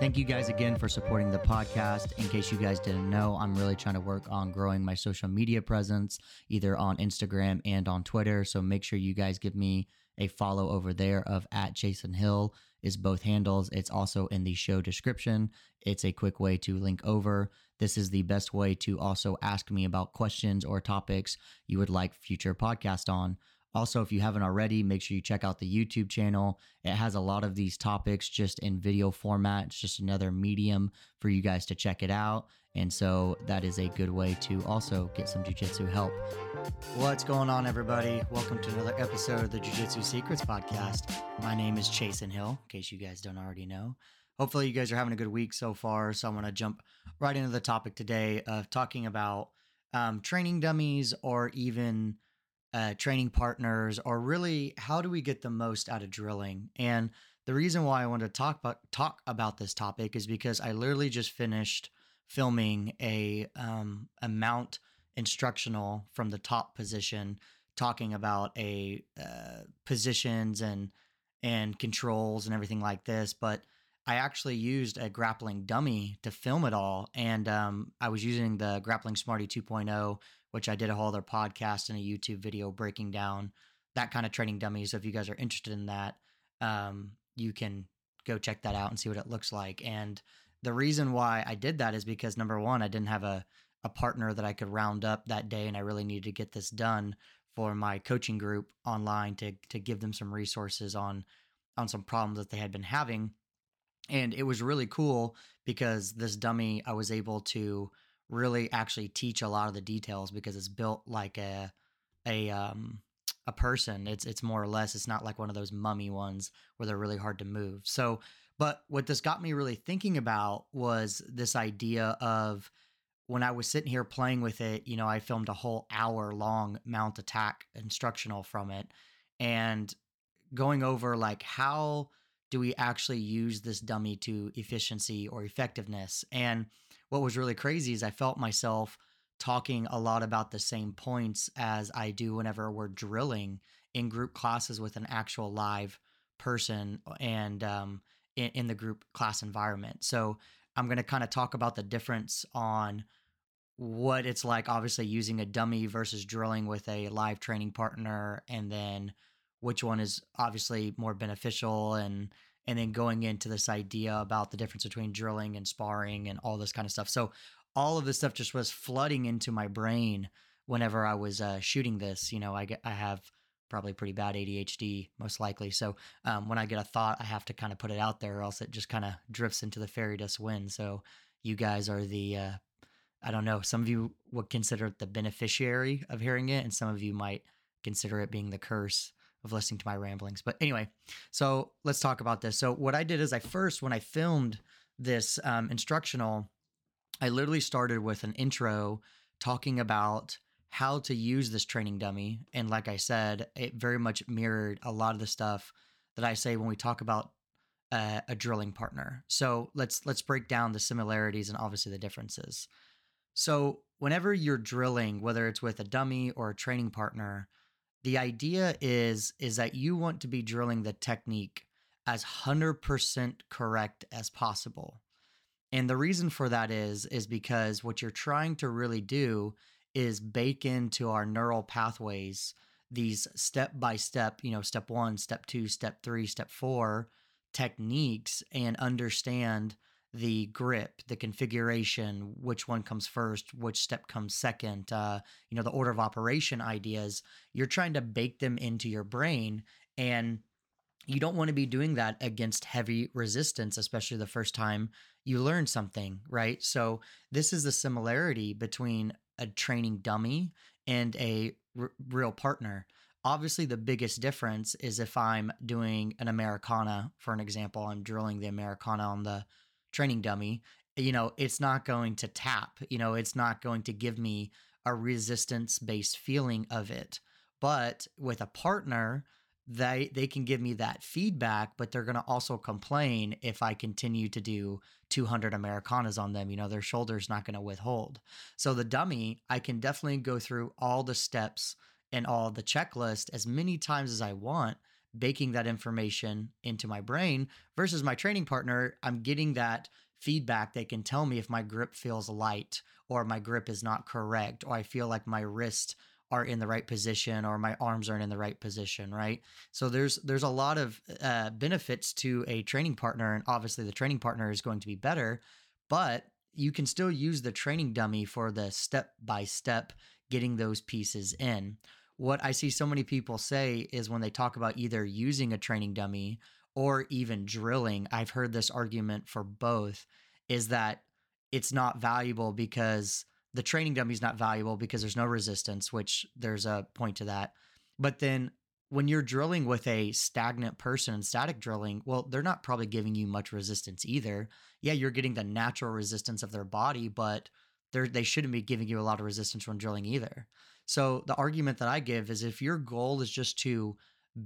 Thank you guys again for supporting the podcast. In case you guys didn't know, I'm really trying to work on growing my social media presence, either on Instagram and on Twitter. So make sure you guys give me a follow over there of @Chasen Hill is both handles. It's also in the show description. It's a quick way to link over. This is the best way to also ask me about questions or topics you would like future podcast on. Also, if you haven't already, make sure you check out the YouTube channel. It has a lot of these topics just in video format. It's just another medium for you guys to check it out. And so that is a good way to also get some jiu-jitsu help. What's going on, everybody? Welcome to another episode of the Jiu-Jitsu Secrets Podcast. My name is Chasen Hill, in case you guys don't already know. Hopefully you guys are having a good week so far. So I'm going to jump right into the topic today of talking about training dummies or even training partners, or really how do we get the most out of drilling. And the reason why I wanted to talk about this topic is because I literally just finished filming a mount instructional from the top position, talking about positions and controls and everything like this. But I actually used a grappling dummy to film it all. And I was using the Grappling Smarty 2.0, which I did a whole other podcast and a YouTube video breaking down that kind of training dummy. So if you guys are interested in that, you can go check that out and see what it looks like. And the reason why I did that is because, number one, I didn't have a partner that I could round up that day, and I really needed to get this done for my coaching group online to give them some resources on some problems that they had been having. And it was really cool because this dummy, I was able to really actually teach a lot of the details because it's built like a person. It's more or less, it's not like one of those mummy ones where they're really hard to move. So, but what this got me really thinking about was this idea of when I was sitting here playing with it, you know, I filmed a whole hour long mount attack instructional from it and going over like how do we actually use this dummy to efficiency or effectiveness? And what was really crazy is I felt myself talking a lot about the same points as I do whenever we're drilling in group classes with an actual live person and in the group class environment. So I'm going to kind of talk about the difference on what it's like, obviously using a dummy versus drilling with a live training partner, and then which one is obviously more beneficial, and then going into this idea about the difference between drilling and sparring and all this kind of stuff. So all of this stuff just was flooding into my brain whenever I was shooting this. You know, I have probably pretty bad ADHD, most likely. So when I get a thought, I have to kind of put it out there or else it just kind of drifts into the fairy dust wind. So you guys are the, I don't know, some of you would consider it the beneficiary of hearing it, and some of you might consider it being the curse of listening to my ramblings. But anyway, so let's talk about this. So what I did is I first, when I filmed this instructional, I literally started with an intro talking about how to use this training dummy. And like I said, it very much mirrored a lot of the stuff that I say when we talk about a drilling partner. So let's break down the similarities and obviously the differences. So whenever you're drilling, whether it's with a dummy or a training partner, the idea is that you want to be drilling the technique as 100% correct as possible. And the reason for that is because what you're trying to really do is bake into our neural pathways these step-by-step, you know, step one, step two, step three, step four techniques and understand the grip, the configuration, which one comes first, which step comes second, you know, the order of operation ideas. You're trying to bake them into your brain, and you don't want to be doing that against heavy resistance, especially the first time you learn something, right? So this is the similarity between a training dummy and a real partner. Obviously, the biggest difference is if I'm doing an Americana, for an example, I'm drilling the Americana on the training dummy, you know, it's not going to tap, you know, it's not going to give me a resistance-based feeling of it. But with a partner, they can give me that feedback, but they're going to also complain if I continue to do 200 Americanas on them. You know, their shoulder's not going to withhold. So the dummy, I can definitely go through all the steps and all the checklist as many times as I want, baking that information into my brain versus my training partner. I'm getting that feedback. They can tell me if my grip feels light or my grip is not correct, or I feel like my wrists are in the right position or my arms aren't in the right position, right? So there's a lot of benefits to a training partner, and obviously the training partner is going to be better, but you can still use the training dummy for the step-by-step getting those pieces in. What I see so many people say is when they talk about either using a training dummy or even drilling, I've heard this argument for both, is that it's not valuable because the training dummy is not valuable because there's no resistance, which there's a point to that. But then when you're drilling with a stagnant person in static drilling, well, they're not probably giving you much resistance either. Yeah, you're getting the natural resistance of their body, but they shouldn't be giving you a lot of resistance when drilling either. So the argument that I give is if your goal is just to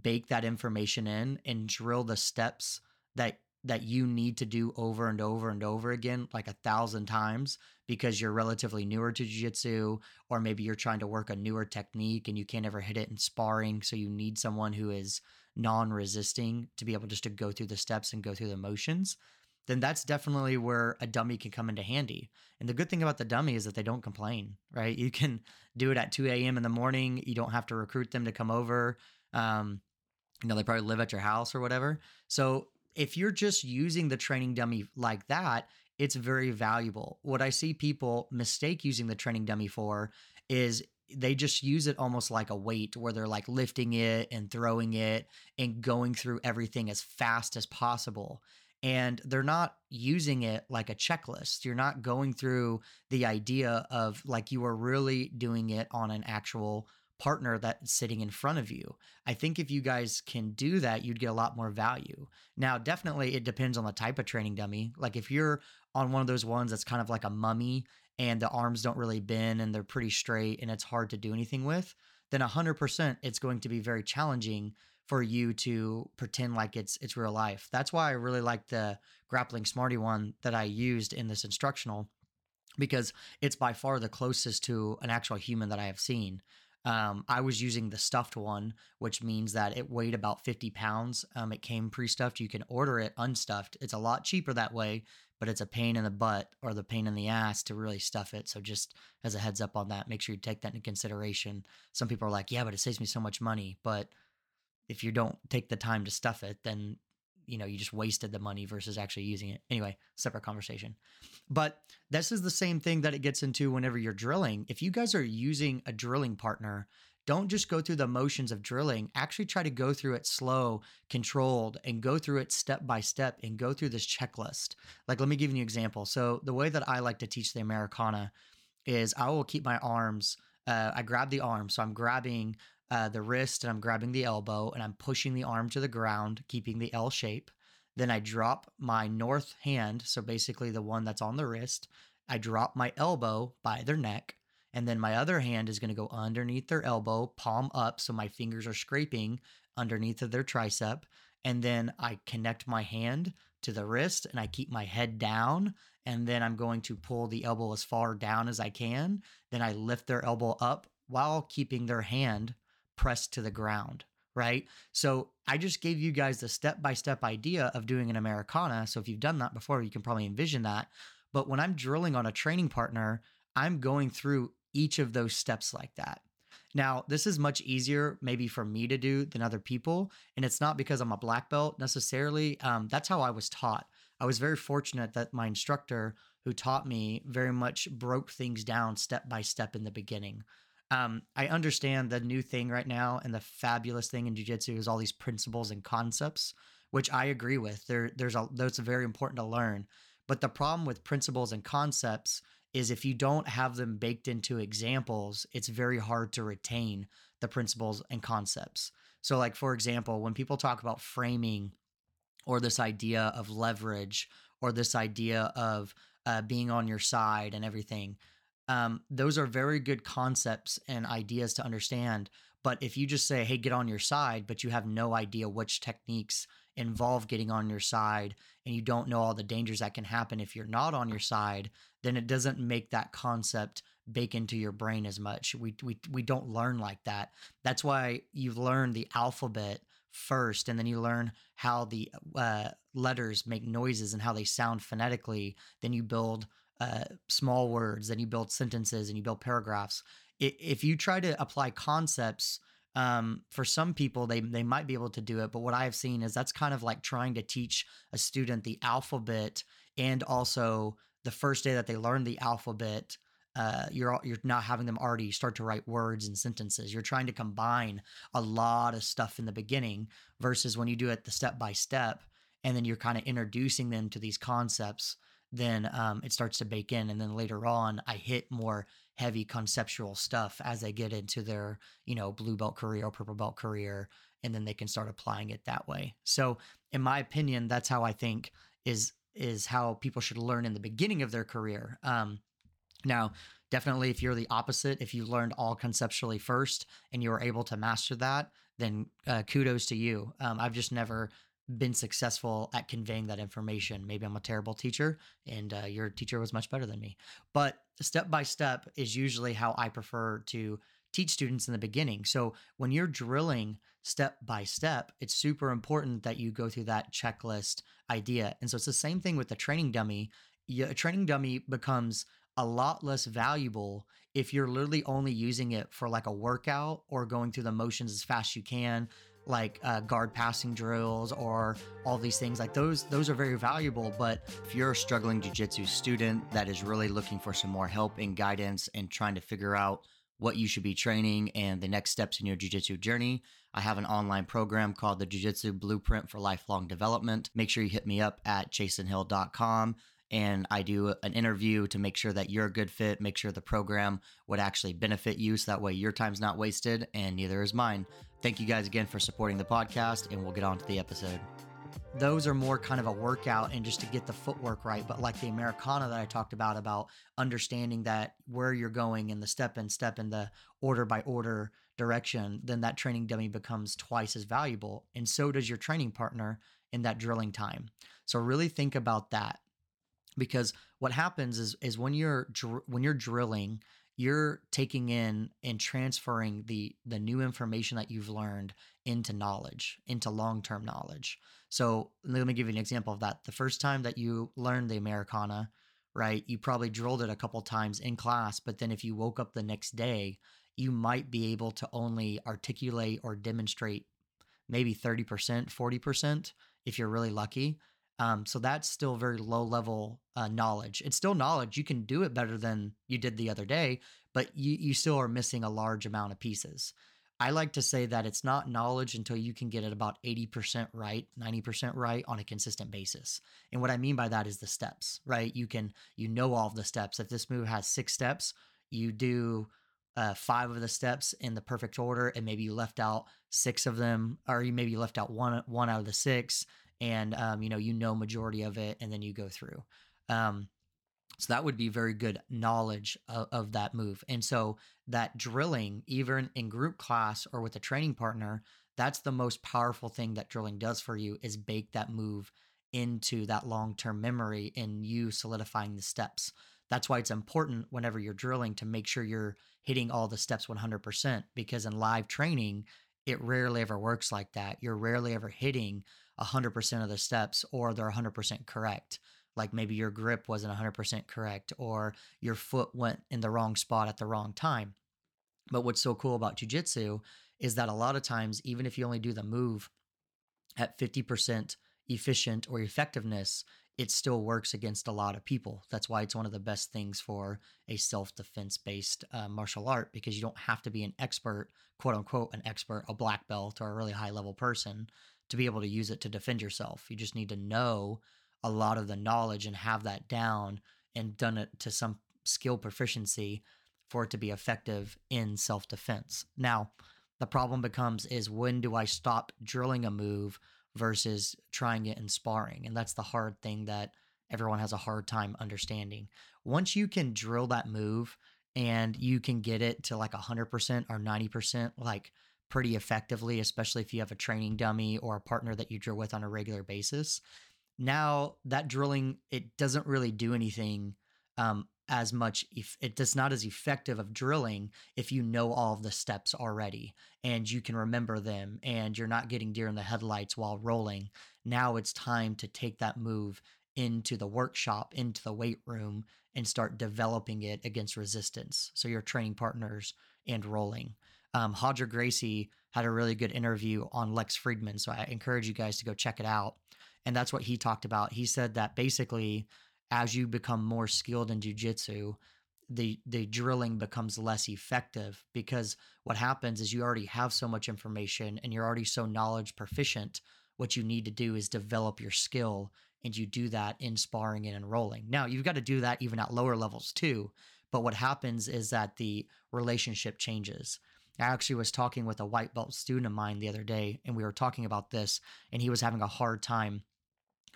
bake that information in and drill the steps that you need to do over and over and over again, like 1,000 times, because you're relatively newer to jiu-jitsu, or maybe you're trying to work a newer technique and you can't ever hit it in sparring, so you need someone who is non-resisting to be able just to go through the steps and go through the motions, then that's definitely where a dummy can come into handy. And the good thing about the dummy is that they don't complain, right? You can do it at 2 a.m. in the morning. You don't have to recruit them to come over. They probably live at your house or whatever. So if you're just using the training dummy like that, it's very valuable. What I see people mistake using the training dummy for is they just use it almost like a weight, where they're like lifting it and throwing it and going through everything as fast as possible. And they're not using it like a checklist. You're not going through the idea of like you are really doing it on an actual partner that's sitting in front of you. I think if you guys can do that, you'd get a lot more value. Now, definitely it depends on the type of training dummy. Like if you're on one of those ones that's kind of like a mummy and the arms don't really bend and they're pretty straight and it's hard to do anything with, then 100% it's going to be very challenging for you to pretend like it's real life. That's why I really like the Grappling Smarty one that I used in this instructional, because it's by far the closest to an actual human that I have seen. I was using the stuffed one, which means that it weighed about 50 pounds. It came pre-stuffed. You can order it unstuffed. It's a lot cheaper that way, but it's a pain in the butt or the pain in the ass to really stuff it. So just as a heads up on that, make sure you take that into consideration. Some people are like, yeah, but it saves me so much money. But if you don't take the time to stuff it, then, you just wasted the money versus actually using it. Anyway, separate conversation. But this is the same thing that it gets into whenever you're drilling. If you guys are using a drilling partner, don't just go through the motions of drilling. Actually try to go through it slow, controlled, and go through it step by step and go through this checklist. Like, let me give you an example. So the way that I like to teach the Americana is I will keep my arms, I grab the arm. So I'm grabbing the wrist and I'm grabbing the elbow and I'm pushing the arm to the ground, keeping the L shape. Then I drop my north hand, so basically the one that's on the wrist. I drop my elbow by their neck, and then my other hand is going to go underneath their elbow, palm up, so my fingers are scraping underneath of their tricep. And then I connect my hand to the wrist and I keep my head down, and then I'm going to pull the elbow as far down as I can. Then I lift their elbow up while keeping their hand pressed to the ground, right? So I just gave you guys the step-by-step idea of doing an Americana. So if you've done that before, you can probably envision that. But when I'm drilling on a training partner, I'm going through each of those steps like that. Now, this is much easier maybe for me to do than other people. And it's not because I'm a black belt necessarily. That's how I was taught. I was very fortunate that my instructor who taught me very much broke things down step-by-step in the beginning. I understand the new thing right now, and the fabulous thing in jiu-jitsu is all these principles and concepts, which I agree with. Those are very important to learn. But the problem with principles and concepts is if you don't have them baked into examples, it's very hard to retain the principles and concepts. So like, for example, when people talk about framing or this idea of leverage or this idea of being on your side and everything, those are very good concepts and ideas to understand. But if you just say, hey, get on your side, but you have no idea which techniques involve getting on your side, and you don't know all the dangers that can happen if you're not on your side, then it doesn't make that concept bake into your brain as much. We don't learn like that. That's why you've learned the alphabet first, and then you learn how the letters make noises and how they sound phonetically. Then you build small words, then you build sentences, and you build paragraphs. If you try to apply concepts, for some people, they might be able to do it. But what I've seen is that's kind of like trying to teach a student the alphabet, and also the first day that they learn the alphabet, you're not having them already start to write words and sentences. You're trying to combine a lot of stuff in the beginning versus when you do it the step by step, and then you're kind of introducing them to these concepts. Then it starts to bake in, and then later on, I hit more heavy conceptual stuff as they get into their, blue belt career or purple belt career, and then they can start applying it that way. So, in my opinion, that's how I think is how people should learn in the beginning of their career. Now, definitely, if you're the opposite, if you learned all conceptually first and you were able to master that, then kudos to you. I've just never been successful at conveying that information. Maybe I'm a terrible teacher, and your teacher was much better than me. But step by step is usually how I prefer to teach students in the beginning. So when you're drilling step by step, it's super important that you go through that checklist idea. And so it's the same thing with the training dummy. A training dummy becomes a lot less valuable if you're literally only using it for like a workout or going through the motions as fast as you can, like guard passing drills or all these things. Like those are very valuable. But if you're a struggling jiu-jitsu student that is really looking for some more help and guidance and trying to figure out what you should be training and the next steps in your jiu-jitsu journey, I have an online program called the Jiu Jitsu Blueprint for Lifelong Development. Make sure you hit me up at chasenhill.com. And I do an interview to make sure that you're a good fit, make sure the program would actually benefit you. So that way your time's not wasted and neither is mine. Thank you guys again for supporting the podcast, and we'll get on to the episode. Those are more kind of a workout and just to get the footwork right. But like the Americana that I talked about understanding that where you're going and the step in the order by order direction, then that training dummy becomes twice as valuable. And so does your training partner in that drilling time. So really think about that. Because what happens is when you're drilling, you're taking in and transferring the new information that you've learned into knowledge, into long-term knowledge. So let me give you an example of that. The first time that you learned the Americana, right, you probably drilled it a couple times in class, but then if you woke up the next day, you might be able to only articulate or demonstrate maybe 30%, 40% if you're really lucky. So that's still very low level knowledge. It's still knowledge. You can do it better than you did the other day, but you still are missing a large amount of pieces. I like to say that it's not knowledge until you can get it about 80% right, 90% right on a consistent basis. And what I mean by that is the steps, right? You know all of the steps. If this move has 6 steps, you do 5 of the steps in the perfect order, and maybe you left out 6 of them, or you maybe left out one out of the 6. And, majority of it, and then you go through. So that would be very good knowledge of that move. And so that drilling, even in group class or with a training partner, that's the most powerful thing that drilling does for you, is bake that move into that long-term memory and you solidifying the steps. That's why it's important whenever you're drilling to make sure you're hitting all the steps 100%, because in live training, it rarely ever works like that. You're rarely ever hitting 100% of the steps, or they're 100% correct. Like maybe your grip wasn't 100% correct, or your foot went in the wrong spot at the wrong time. But what's so cool about jiu-jitsu is that a lot of times, even if you only do the move at 50% efficient or effectiveness, it still works against a lot of people. That's why it's one of the best things for a self-defense based martial art, because you don't have to be an expert, quote unquote, an expert, a black belt or a really high level person to be able to use it to defend yourself. You just need to know a lot of the knowledge and have that down and done it to some skill proficiency for it to be effective in self-defense. Now, the problem becomes is when do I stop drilling a move versus trying it in sparring? And that's the hard thing that everyone has a hard time understanding. Once you can drill that move and you can get it to like 100% or 90%, like pretty effectively, especially if you have a training dummy or a partner that you drill with on a regular basis, now that drilling, it doesn't really do anything as much, if it does not as effective of drilling if you know all of the steps already and you can remember them and you're not getting deer in the headlights while rolling. Now it's time to take that move into the workshop, into the weight room, and start developing it against resistance. So your training partners and rolling. Hodger Gracie had a really good interview on Lex Fridman, so I encourage you guys to go check it out. And that's what he talked about. He said that basically, as you become more skilled in jiu-jitsu, the drilling becomes less effective, because what happens is you already have so much information and you're already so knowledge proficient. What you need to do is develop your skill, and you do that in sparring and in rolling. Now, you've got to do that even at lower levels too, but what happens is that the relationship changes. I actually was talking with a white belt student of mine the other day, and we were talking about this, and he was having a hard time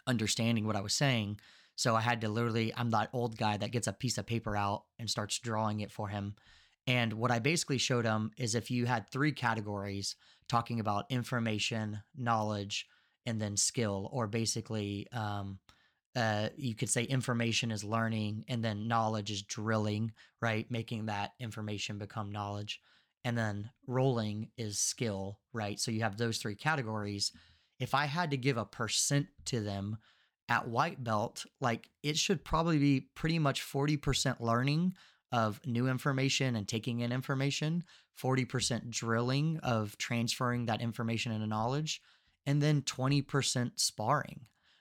understanding what I was saying. So I had to literally, I'm that old guy that gets a piece of paper out and starts drawing it for him. And what I basically showed him is if you had three categories talking about information, knowledge, and then skill, or basically you could say information is learning and then knowledge is drilling, right? Making that information become knowledge. And then rolling is skill, right? So you have those three categories. If I had to give a percent to them at white belt, like it should probably be pretty much 40% learning of new information and taking in information, 40% drilling of transferring that information into knowledge, and then 20% sparring,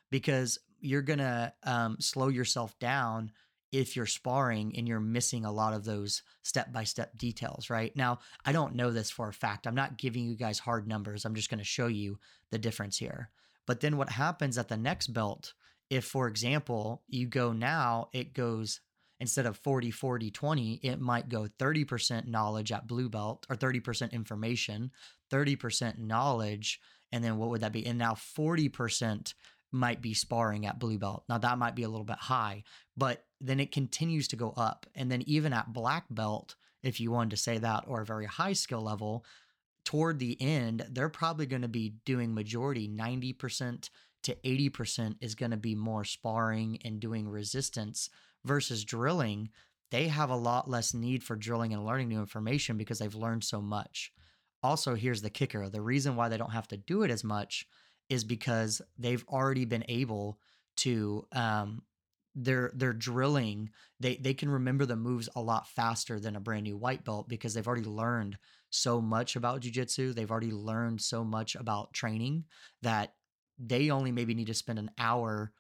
because you're going to slow yourself down if you're sparring and you're missing a lot of those step-by-step details, right? Now, I don't know this for a fact. I'm not giving you guys hard numbers. I'm just going to show you the difference here. But then what happens at the next belt, if, for example, you go now, it goes instead of 40, 20, it might go 30% knowledge at blue belt, or 30% information, 30% knowledge, and then what would that be? And now 40% might be sparring at blue belt. Now that might be a little bit high, but then it continues to go up. And then even at black belt, if you wanted to say that, or a very high skill level, toward the end, they're probably going to be doing majority, 90% to 80% is going to be more sparring and doing resistance versus drilling. They have a lot less need for drilling and learning new information because they've learned so much. Also, here's the kicker. The reason why they don't have to do it as much is because they've already been able to, they're drilling. They can remember the moves a lot faster than a brand new white belt because they've already learned so much about jiu-jitsu. They've already learned so much about training that they only maybe need to spend an hour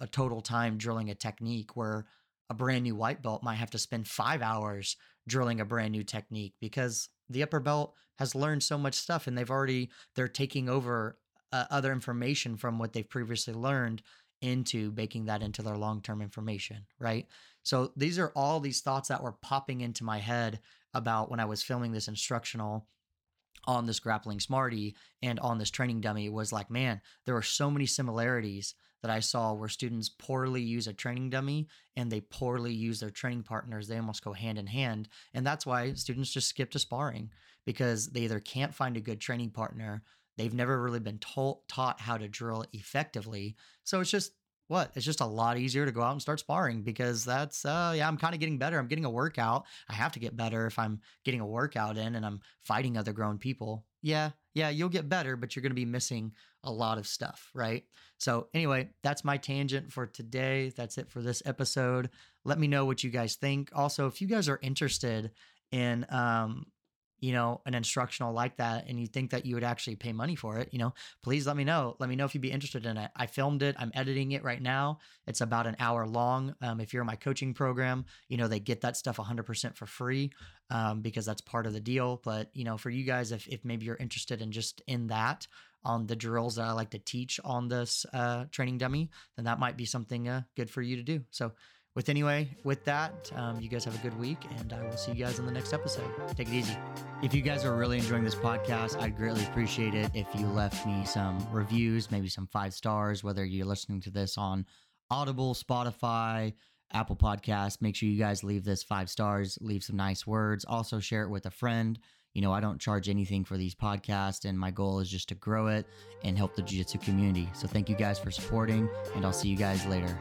a total time drilling a technique, where a brand new white belt might have to spend 5 hours drilling a brand new technique because the upper belt has learned so much stuff and they're taking over other information from what they've previously learned into baking that into their long-term information, right? So these are all these thoughts that were popping into my head about when I was filming this instructional on this Grappling Smarty and on this training dummy, was like, man, there were so many similarities that I saw where students poorly use a training dummy and they poorly use their training partners. They almost go hand in hand. And that's why students just skip to sparring, because they either can't find a good training partner, they've never really been taught how to drill effectively. So it's just it's just a lot easier to go out and start sparring, because that's, I'm kind of getting better. I'm getting a workout. I have to get better if I'm getting a workout in and I'm fighting other grown people. Yeah, you'll get better, but you're going to be missing a lot of stuff, right? So anyway, that's my tangent for today. That's it for this episode. Let me know what you guys think. Also, if you guys are interested in, an instructional like that, and you think that you would actually pay money for it, please let me know. Let me know if you'd be interested in it. I filmed it. I'm editing it right now. It's about an hour long. If you're in my coaching program, they get that stuff 100% for free, because that's part of the deal. But, for you guys, if maybe you're interested in just in that, on the drills that I like to teach on this training dummy, then that might be something good for you to do. So with that, you guys have a good week, and I will see you guys in the next episode. Take it easy. If you guys are really enjoying this podcast, I'd greatly appreciate it if you left me some reviews, maybe some 5 stars, whether you're listening to this on Audible, Spotify, Apple Podcasts. Make sure you guys leave this 5 stars, leave some nice words. Also share it with a friend. I don't charge anything for these podcasts, and my goal is just to grow it and help the jiu-jitsu community. So thank you guys for supporting, and I'll see you guys later.